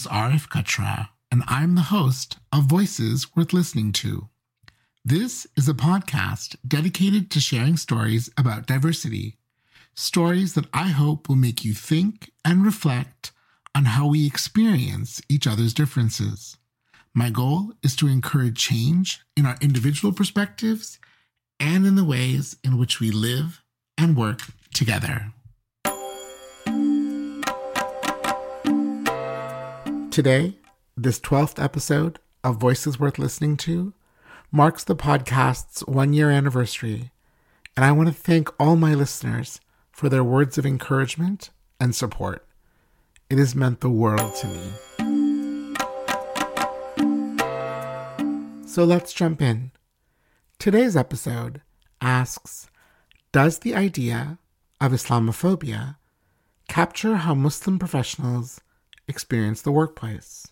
is Arif Katra, and I'm the host of Voices Worth Listening To. This is a podcast dedicated to sharing stories about diversity, stories that I hope will make you think and reflect on how we experience each other's differences. My goal is to encourage change in our individual perspectives and in the ways in which we live and work together. Today, this 12th episode of Voices Worth Listening To marks the podcast's one-year anniversary, and I want to thank all my listeners for their words of encouragement and support. It has meant the world to me. So let's jump in. Today's episode asks, does the idea of Islamophobia capture how Muslim professionals experience the workplace?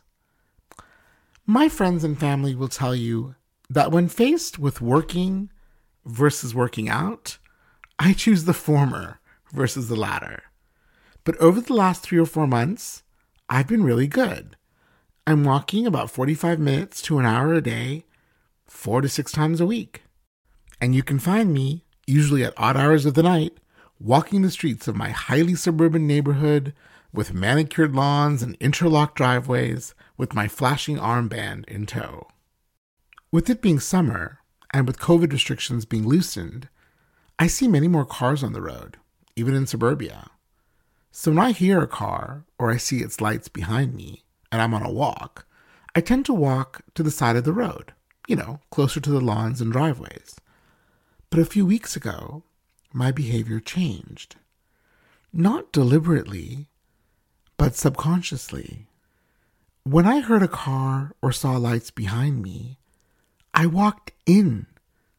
My friends and family will tell you that when faced with working versus working out, I choose the former versus the latter. But over the last 3 or 4 months, I've been really good. I'm walking about 45 minutes to an hour a day, 4 to 6 times a week. And you can find me, usually at odd hours of the night, walking the streets of my highly suburban neighborhood with manicured lawns and interlocked driveways with my flashing armband in tow. With it being summer, and with COVID restrictions being loosened, I see many more cars on the road, even in suburbia. So when I hear a car, or I see its lights behind me, and I'm on a walk, I tend to walk to the side of the road, closer to the lawns and driveways. But a few weeks ago, my behavior changed. Not deliberately, but subconsciously. When I heard a car or saw lights behind me, I walked in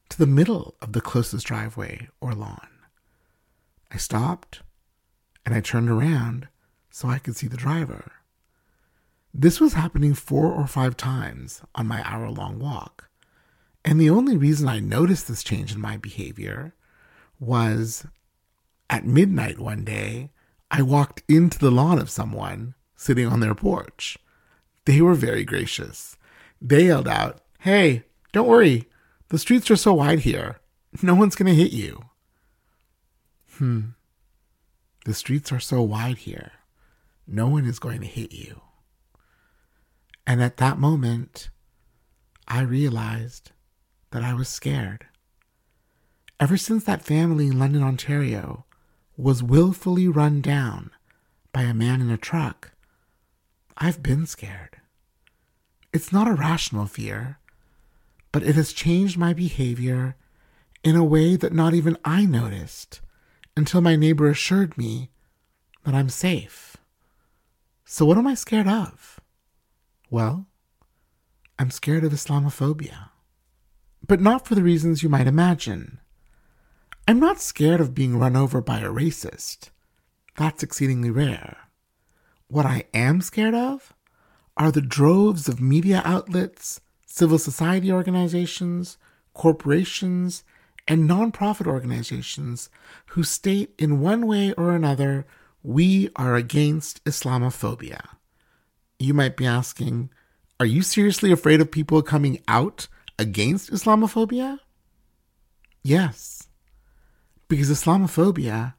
to the middle of the closest driveway or lawn. I stopped and I turned around so I could see the driver. This was happening 4 or 5 times on my hour-long walk, and the only reason I noticed this change in my behavior was at midnight one day, I walked into the lawn of someone sitting on their porch. They were very gracious. They yelled out, "Hey, don't worry. The streets are so wide here. No one's going to hit you." The streets are so wide here. No one is going to hit you. And at that moment, I realized that I was scared. Ever since that family in London, Ontario, was willfully run down by a man in a truck, I've been scared. It's not a rational fear, but it has changed my behavior in a way that not even I noticed until my neighbor assured me that I'm safe. So what am I scared of? Well, I'm scared of Islamophobia, but not for the reasons you might imagine. I'm not scared of being run over by a racist. That's exceedingly rare. What I am scared of are the droves of media outlets, civil society organizations, corporations, and nonprofit organizations who state in one way or another, we are against Islamophobia. You might be asking, are you seriously afraid of people coming out against Islamophobia? Yes, because Islamophobia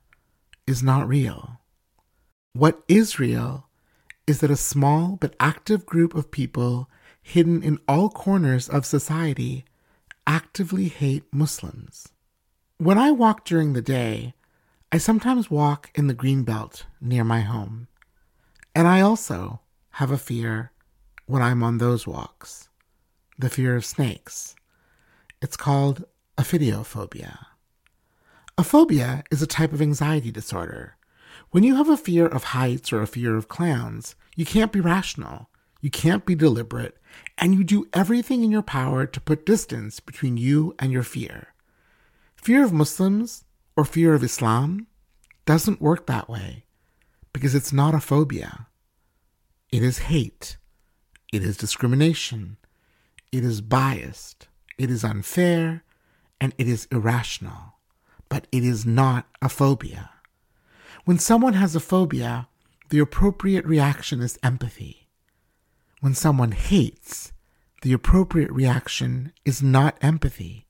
is not real. What is real is that a small but active group of people hidden in all corners of society actively hate Muslims. When I walk during the day, I sometimes walk in the Greenbelt near my home. And I also have a fear when I'm on those walks, the fear of snakes. It's called ophidiophobia. A phobia is a type of anxiety disorder. When you have a fear of heights or a fear of clowns, you can't be rational. You can't be deliberate, and you do everything in your power to put distance between you and your fear. Fear of Muslims or fear of Islam doesn't work that way because it's not a phobia. It is hate. It is discrimination. It is biased. It is unfair, and it is irrational, but it is not a phobia. When someone has a phobia, the appropriate reaction is empathy. When someone hates, the appropriate reaction is not empathy,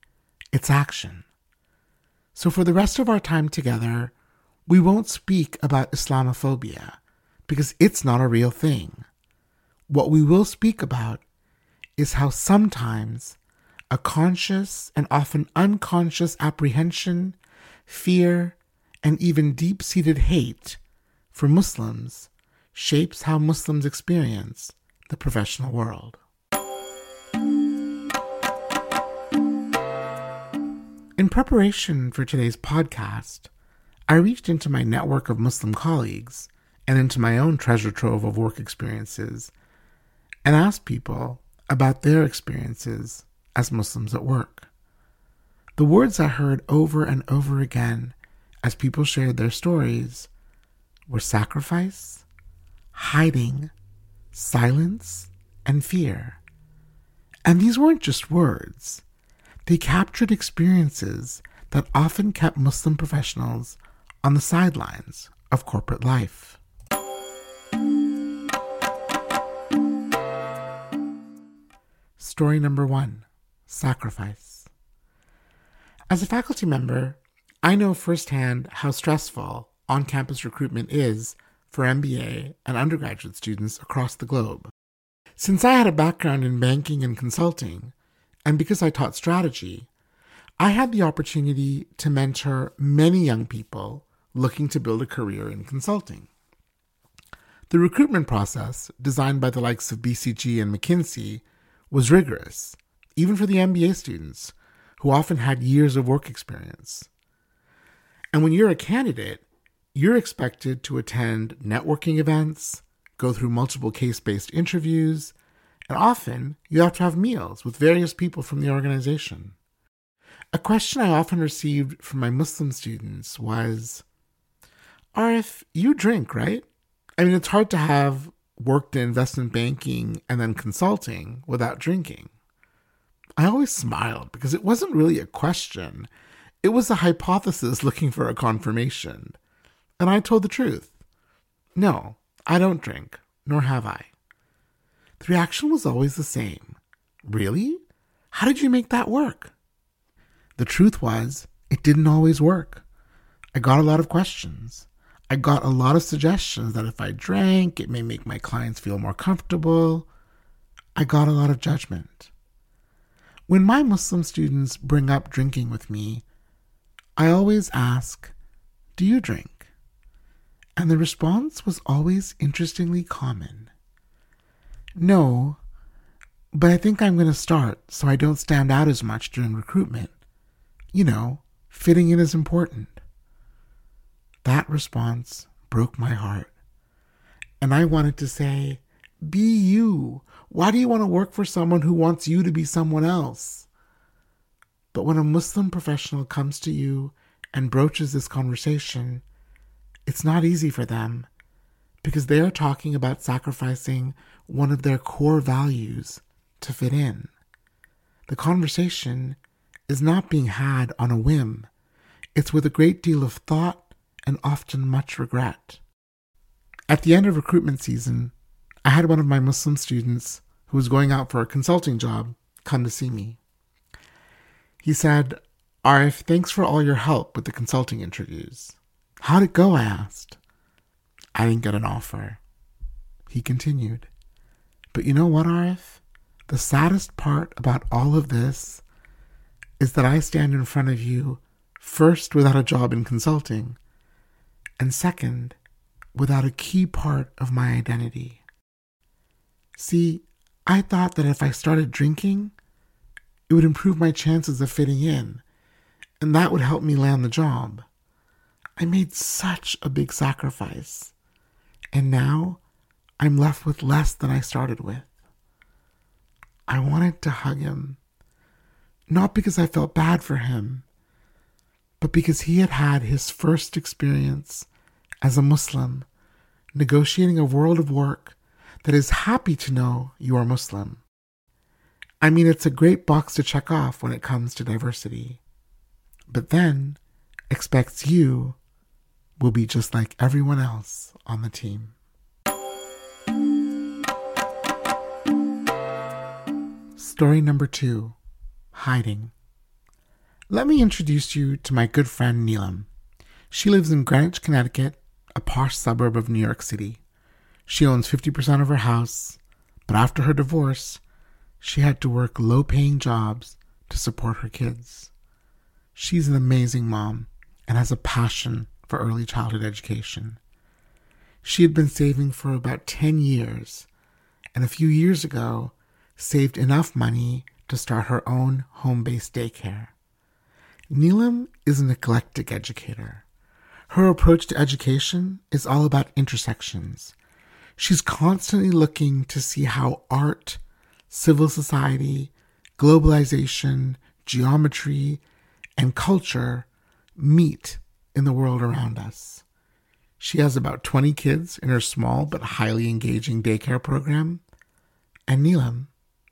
it's action. So for the rest of our time together, we won't speak about Islamophobia because it's not a real thing. What we will speak about is how sometimes a conscious and often unconscious apprehension, fear, and even deep-seated hate for Muslims shapes how Muslims experience the professional world. In preparation for today's podcast, I reached into my network of Muslim colleagues and into my own treasure trove of work experiences and asked people about their experiences as Muslims at work. The words I heard over and over again as people shared their stories were sacrifice, hiding, silence, and fear. And these weren't just words. They captured experiences that often kept Muslim professionals on the sidelines of corporate life. Story number 1, sacrifice. As a faculty member, I know firsthand how stressful on-campus recruitment is for MBA and undergraduate students across the globe. Since I had a background in banking and consulting, and because I taught strategy, I had the opportunity to mentor many young people looking to build a career in consulting. The recruitment process, designed by the likes of BCG and McKinsey, was rigorous, even for the MBA students, who often had years of work experience. And when you're a candidate, you're expected to attend networking events, go through multiple case-based interviews, and often, you have to have meals with various people from the organization. A question I often received from my Muslim students was, Arif, you drink, right? I mean, it's hard to have worked in investment banking and then consulting without drinking. I always smiled because it wasn't really a question. It was a hypothesis looking for a confirmation. And I told the truth. No, I don't drink, nor have I. The reaction was always the same. Really? How did you make that work? The truth was, it didn't always work. I got a lot of questions. I got a lot of suggestions that if I drank, it may make my clients feel more comfortable. I got a lot of judgment. When my Muslim students bring up drinking with me, I always ask, "Do you drink?" And the response was always interestingly common. No, but I think I'm going to start so I don't stand out as much during recruitment. You know, fitting in is important. That response broke my heart. And I wanted to say, be you. Why do you want to work for someone who wants you to be someone else? But when a Muslim professional comes to you and broaches this conversation, it's not easy for them, because they are talking about sacrificing one of their core values to fit in. The conversation is not being had on a whim. It's with a great deal of thought and often much regret. At the end of recruitment season, I had one of my Muslim students who was going out for a consulting job come to see me. He said, Arif, thanks for all your help with the consulting interviews. How'd it go? I asked. I didn't get an offer, he continued. But you know what, Arif? The saddest part about all of this is that I stand in front of you, first, without a job in consulting, and second, without a key part of my identity. See, I thought that if I started drinking, it would improve my chances of fitting in, and that would help me land the job. I made such a big sacrifice. And now, I'm left with less than I started with. I wanted to hug him, not because I felt bad for him, but because he had had his first experience as a Muslim, negotiating a world of work that is happy to know you are Muslim. I mean, it's a great box to check off when it comes to diversity, but then expects you will be just like everyone else on the team. Story number 2, hiding. Let me introduce you to my good friend Neelam. She lives in Greenwich, Connecticut, a posh suburb of New York City. She owns 50% of her house, but after her divorce, she had to work low-paying jobs to support her kids. She's an amazing mom and has a passion for early childhood education. She had been saving for about 10 years, and a few years ago, saved enough money to start her own home-based daycare. Neelam is an eclectic educator. Her approach to education is all about intersections. She's constantly looking to see how art, civil society, globalization, geometry, and culture meet in the world around us. She has about 20 kids in her small but highly engaging daycare program, and Neelam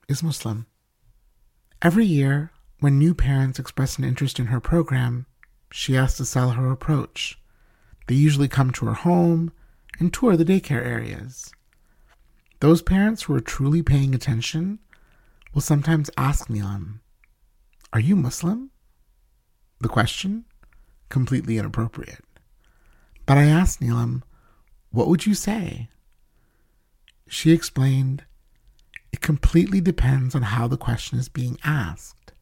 is Muslim. Every year, when new parents express an interest in her program, she has to sell her approach. They usually come to her home and tour the daycare areas. Those parents who are truly paying attention will sometimes ask Neelam, "Are you Muslim?" The question, completely inappropriate. But I asked Neelam, "What would you say?" She explained, "It completely depends on how the question is being asked.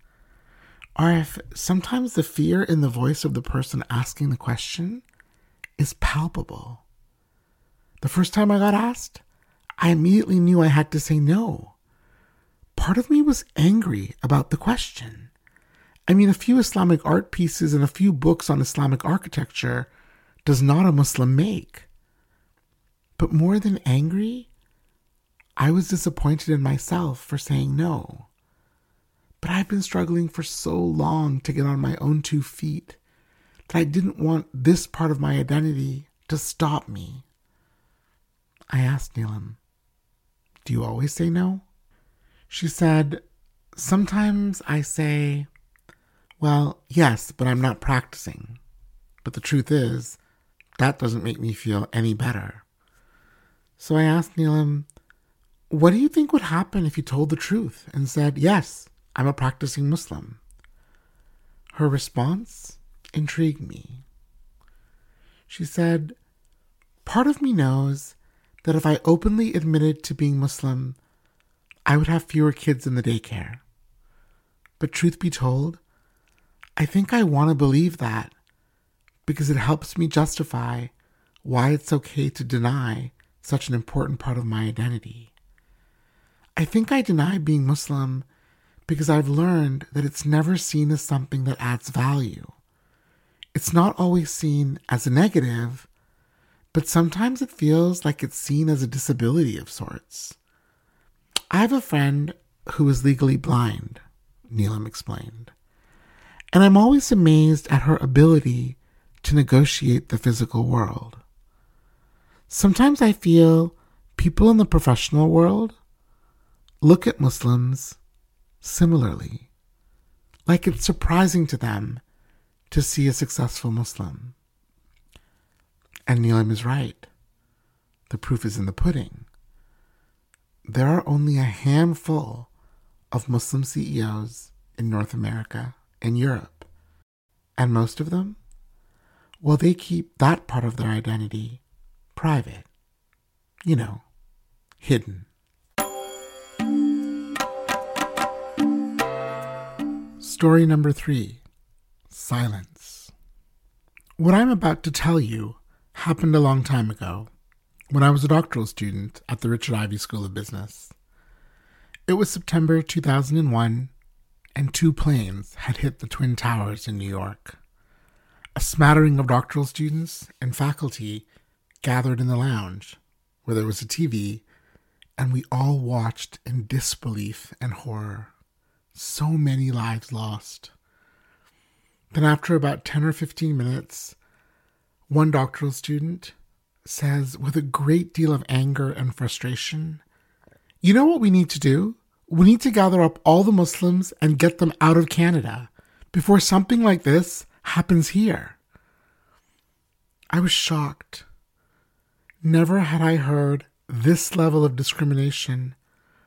Arif, sometimes the fear in the voice of the person asking the question is palpable. The first time I got asked, I immediately knew I had to say no. Part of me was angry about the question. I mean, a few Islamic art pieces and a few books on Islamic architecture does not a Muslim make. But more than angry, I was disappointed in myself for saying no. But I've been struggling for so long to get on my own two feet that I didn't want this part of my identity to stop me." I asked Neelam, "Do you always say no?" She said, "Sometimes I say, well, yes, but I'm not practicing. But the truth is, that doesn't make me feel any better." So I asked Neelam, "What do you think would happen if you told the truth and said, yes, I'm a practicing Muslim?" Her response intrigued me. She said, "Part of me knows that if I openly admitted to being Muslim, I would have fewer kids in the daycare. But truth be told, I think I want to believe that because it helps me justify why it's okay to deny such an important part of my identity. I think I deny being Muslim because I've learned that it's never seen as something that adds value. It's not always seen as a negative, but sometimes it feels like it's seen as a disability of sorts. I have a friend who is legally blind," Neelam explained, "and I'm always amazed at her ability to negotiate the physical world. Sometimes I feel people in the professional world look at Muslims similarly, like it's surprising to them to see a successful Muslim." And Neelam is right. The proof is in the pudding. There are only a handful of Muslim CEOs in North America and Europe. And most of them? Well, they keep that part of their identity private. You know, hidden. Story number 3, silence. What I'm about to tell you happened a long time ago, when I was a doctoral student at the Richard Ivey School of Business. It was September 2001, and 2 planes had hit the Twin Towers in New York. A smattering of doctoral students and faculty gathered in the lounge, where there was a TV, and we all watched in disbelief and horror. So many lives lost. Then after about 10 or 15 minutes, one doctoral student says with a great deal of anger and frustration, "You know what we need to do? We need to gather up all the Muslims and get them out of Canada before something like this happens here." I was shocked. Never had I heard this level of discrimination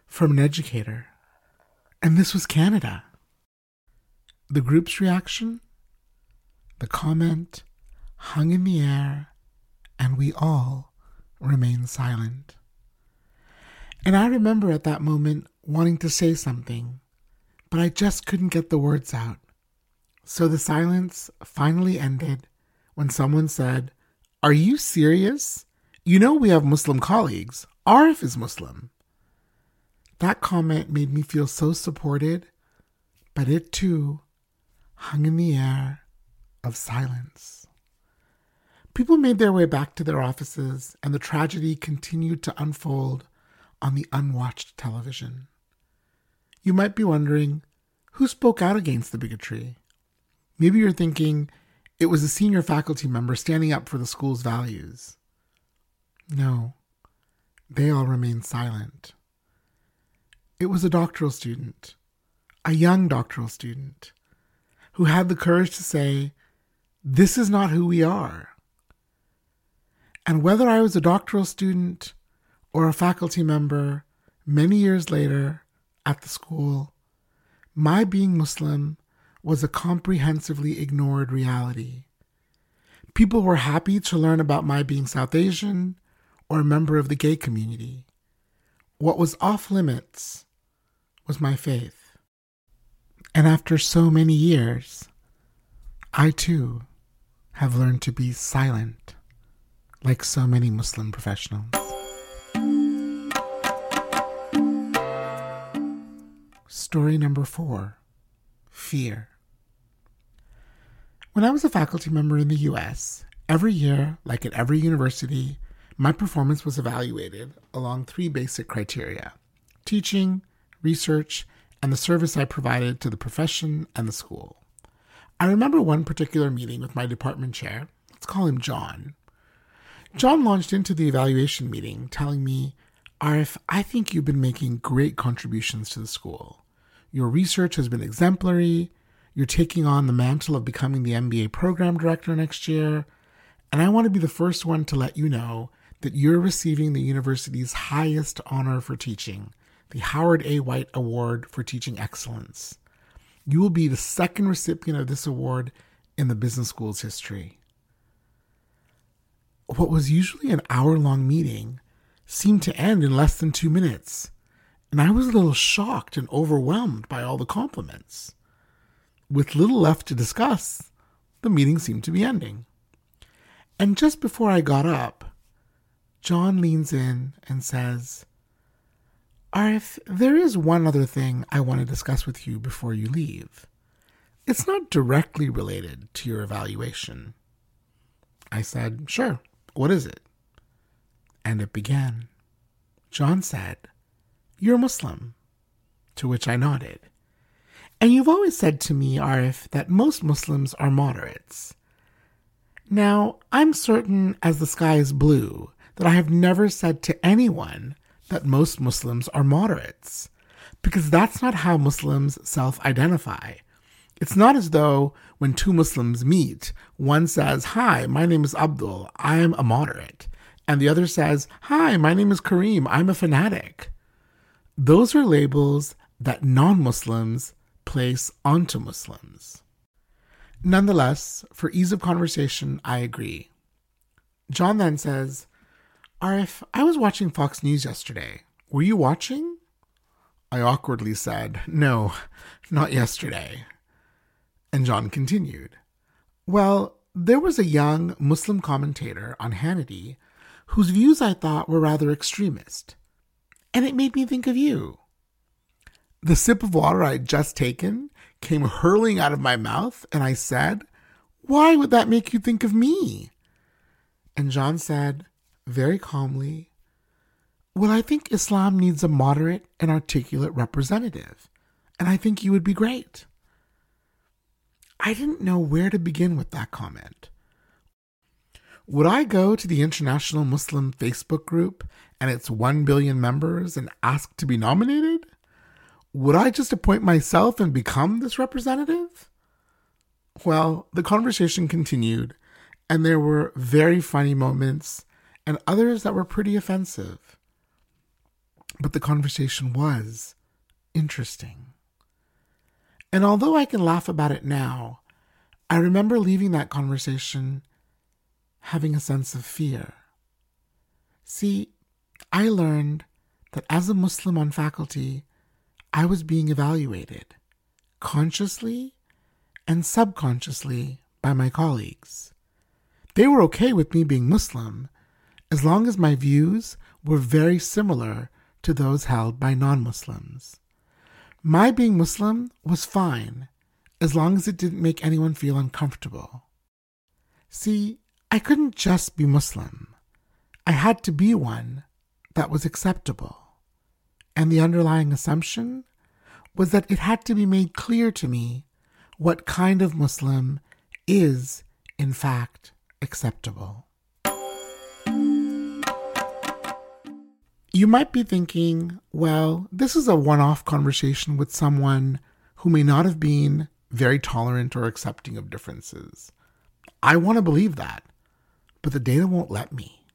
from an educator. And this was Canada. The group's reaction, the comment, hung in the air, and we all remained silent. And I remember at that moment wanting to say something, but I just couldn't get the words out. So the silence finally ended when someone said, "Are you serious? You know we have Muslim colleagues. Arif is Muslim." That comment made me feel so supported, but it too hung in the air of silence. People made their way back to their offices, and the tragedy continued to unfold on the unwatched television. You might be wondering, who spoke out against the bigotry? Maybe you're thinking, it was a senior faculty member standing up for the school's values. No, they all remained silent. It was a doctoral student, a young doctoral student, who had the courage to say, "This is not who we are." And whether I was a doctoral student or a faculty member many years later at the school, my being Muslim was a comprehensively ignored reality. People were happy to learn about my being South Asian or a member of the gay community. What was off limits was my faith. And after so many years, I too have learned to be silent, like so many Muslim professionals. Story number 4, fear. When I was a faculty member in the US, every year, like at every university, my performance was evaluated along 3 basic criteria: teaching, research, and the service I provided to the profession and the school. I remember one particular meeting with my department chair. Let's call him John. John launched into the evaluation meeting telling me, "Arif, I think you've been making great contributions to the school. Your research has been exemplary. You're taking on the mantle of becoming the MBA program director next year. And I want to be the first one to let you know that you're receiving the university's highest honor for teaching, the Howard A. White Award for Teaching Excellence. You will be the second recipient of this award in the business school's history." What was usually an hour-long meeting seemed to end in less than 2 minutes, and I was a little shocked and overwhelmed by all the compliments. With little left to discuss, the meeting seemed to be ending. And just before I got up, John leans in and says, "Arif, there is one other thing I want to discuss with you before you leave. It's not directly related to your evaluation." I said, "Sure, what is it?" And it began. John said, "You're Muslim," to which I nodded. "And you've always said to me, Arif, that most Muslims are moderates. Now, I'm certain as the sky is blue that I have never said to anyone that most Muslims are moderates, because that's not how Muslims self-identify. It's not as though when 2 Muslims meet, one says, 'Hi, my name is Abdul, I'm a moderate,' and the other says, 'Hi, my name is Kareem, I'm a fanatic.' Those are labels that non-Muslims place onto Muslims." Nonetheless, for ease of conversation, I agree. John then says, "Arif, I was watching Fox News yesterday. Were you watching?" I awkwardly said, "No, not yesterday." And John continued, "Well, there was a young Muslim commentator on Hannity whose views I thought were rather extremist. And it made me think of you." The sip of water I had just taken came hurling out of my mouth, and I said, "Why would that make you think of me?" And John said, very calmly, "Well, I think Islam needs a moderate and articulate representative, and I think you would be great." I didn't know where to begin with that comment. Would I go to the International Muslim Facebook group and its 1 billion members and ask to be nominated? Would I just appoint myself and become this representative? Well, the conversation continued, and there were very funny moments and others that were pretty offensive. But the conversation was interesting. And although I can laugh about it now, I remember leaving that conversation having a sense of fear. See, I learned that as a Muslim on faculty, I was being evaluated, consciously and subconsciously, by my colleagues. They were okay with me being Muslim, as long as my views were very similar to those held by non-Muslims. My being Muslim was fine, as long as it didn't make anyone feel uncomfortable. See, I couldn't just be Muslim. I had to be one that was acceptable. And the underlying assumption was that it had to be made clear to me what kind of Muslim is, in fact, acceptable. You might be thinking, well, this is a one-off conversation with someone who may not have been very tolerant or accepting of differences. I want to believe that, but the data won't let me.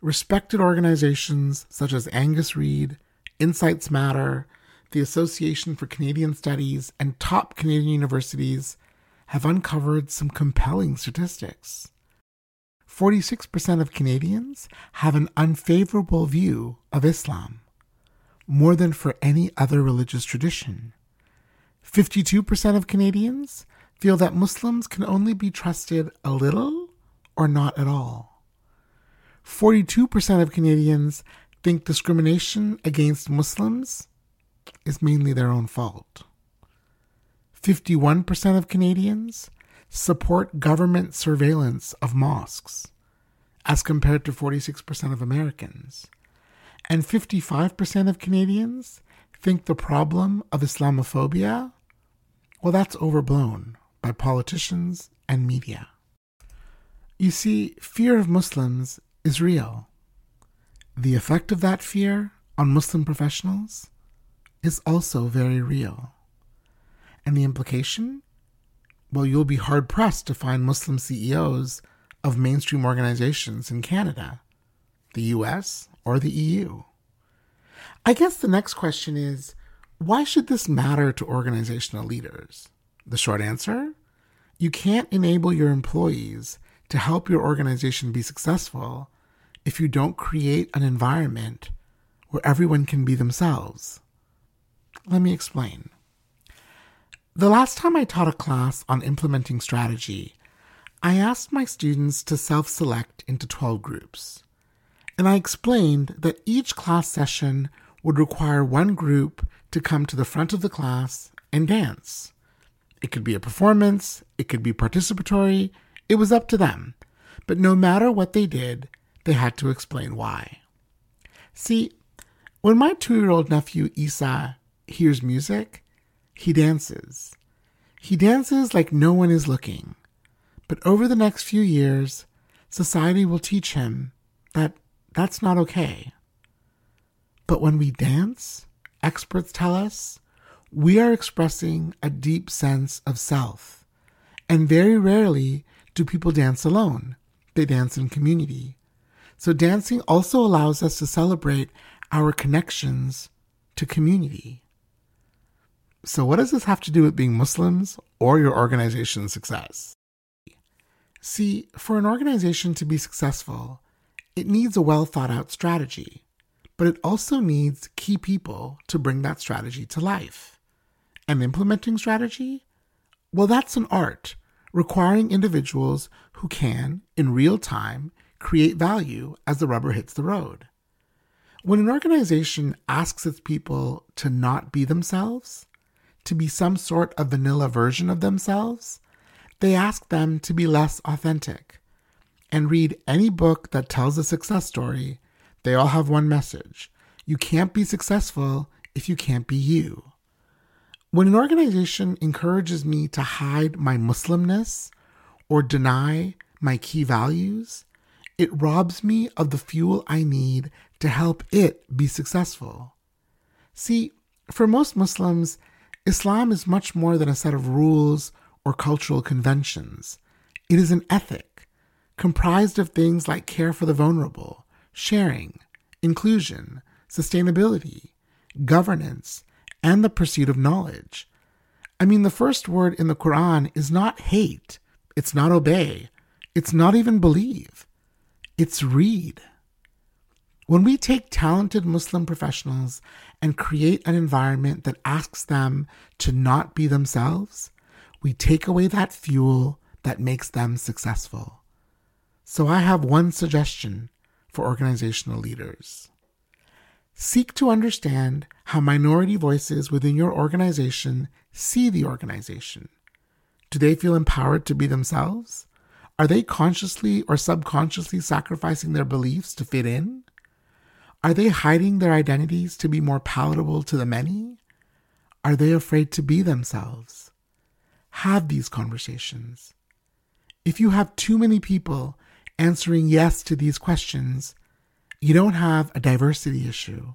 Respected organizations such as Angus Reid, Insights Matter, the Association for Canadian Studies, and top Canadian universities have uncovered some compelling statistics. 46% of Canadians have an unfavorable view of Islam, more than for any other religious tradition. 52% of Canadians feel that Muslims can only be trusted a little or not at all. 42% of Canadians think discrimination against Muslims is mainly their own fault. 51% of Canadians support government surveillance of mosques, as compared to 46% of Americans. And 55% of Canadians think the problem of Islamophobia, well, that's overblown by politicians and media. You see, fear of Muslims is real. The effect of that fear on Muslim professionals is also very real. And the implication? Well, you'll be hard-pressed to find Muslim CEOs of mainstream organizations in Canada, the US, or the EU. I guess the next question is, why should this matter to organizational leaders? The short answer? You can't enable your employees to help your organization be successful if you don't create an environment where everyone can be themselves. Let me explain. The last time I taught a class on implementing strategy, I asked my students to self-select into 12 groups. And I explained that each class session would require one group to come to the front of the class and dance. It could be a performance, it could be participatory, it was up to them. But no matter what they did, they had to explain why. See, when my 2-year-old nephew Isa hears music, he dances. He dances like no one is looking. But over the next few years, society will teach him that that's not okay. But when we dance, experts tell us, we are expressing a deep sense of self. And very rarely do people dance alone. They dance in community. So dancing also allows us to celebrate our connections to community. So what does this have to do with being Muslims or your organization's success? See, for an organization to be successful, it needs a well-thought-out strategy, but it also needs key people to bring that strategy to life. And implementing strategy? Well, that's an art, requiring individuals who can, in real time, create value as the rubber hits the road. When an organization asks its people to not be themselves, to be some sort of vanilla version of themselves, they ask them to be less authentic. And read any book that tells a success story, they all have one message. You can't be successful if you can't be you. When an organization encourages me to hide my Muslimness or deny my key values, it robs me of the fuel I need to help it be successful. See, for most Muslims, Islam is much more than a set of rules or cultural conventions. It is an ethic, comprised of things like care for the vulnerable, sharing, inclusion, sustainability, governance, and the pursuit of knowledge. I mean, the first word in the Quran is not hate. It's not obey. It's not even believe. It's read. When we take talented Muslim professionals and create an environment that asks them to not be themselves, we take away that fuel that makes them successful. So I have one suggestion for organizational leaders. Seek to understand how minority voices within your organization see the organization. Do they feel empowered to be themselves? Are they consciously or subconsciously sacrificing their beliefs to fit in? Are they hiding their identities to be more palatable to the many? Are they afraid to be themselves? Have these conversations. If you have too many people answering yes to these questions, you don't have a diversity issue.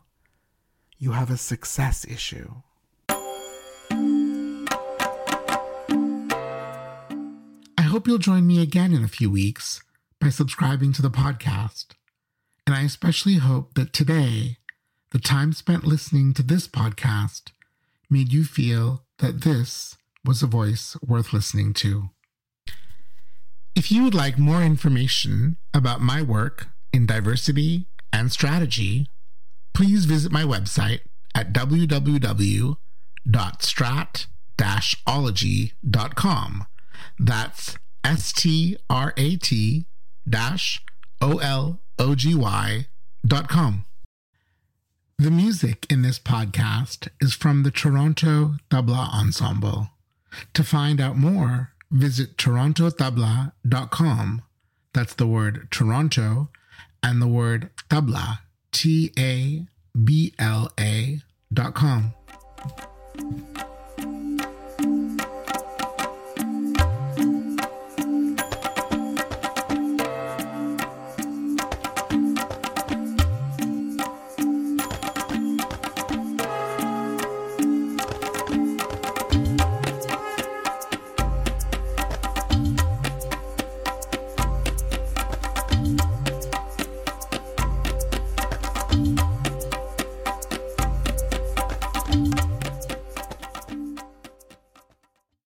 You have a success issue. I hope you'll join me again in a few weeks by subscribing to the podcast. And I especially hope that today, the time spent listening to this podcast made you feel that this was a voice worth listening to. If you would like more information about my work in diversity and strategy, please visit my website at www.strat-ology.com. That's strat-ology.com. The music in this podcast is from the Toronto Tabla Ensemble. To find out more, visit torontotabla.com. That's the word Toronto and the word tabla, Tabla.com.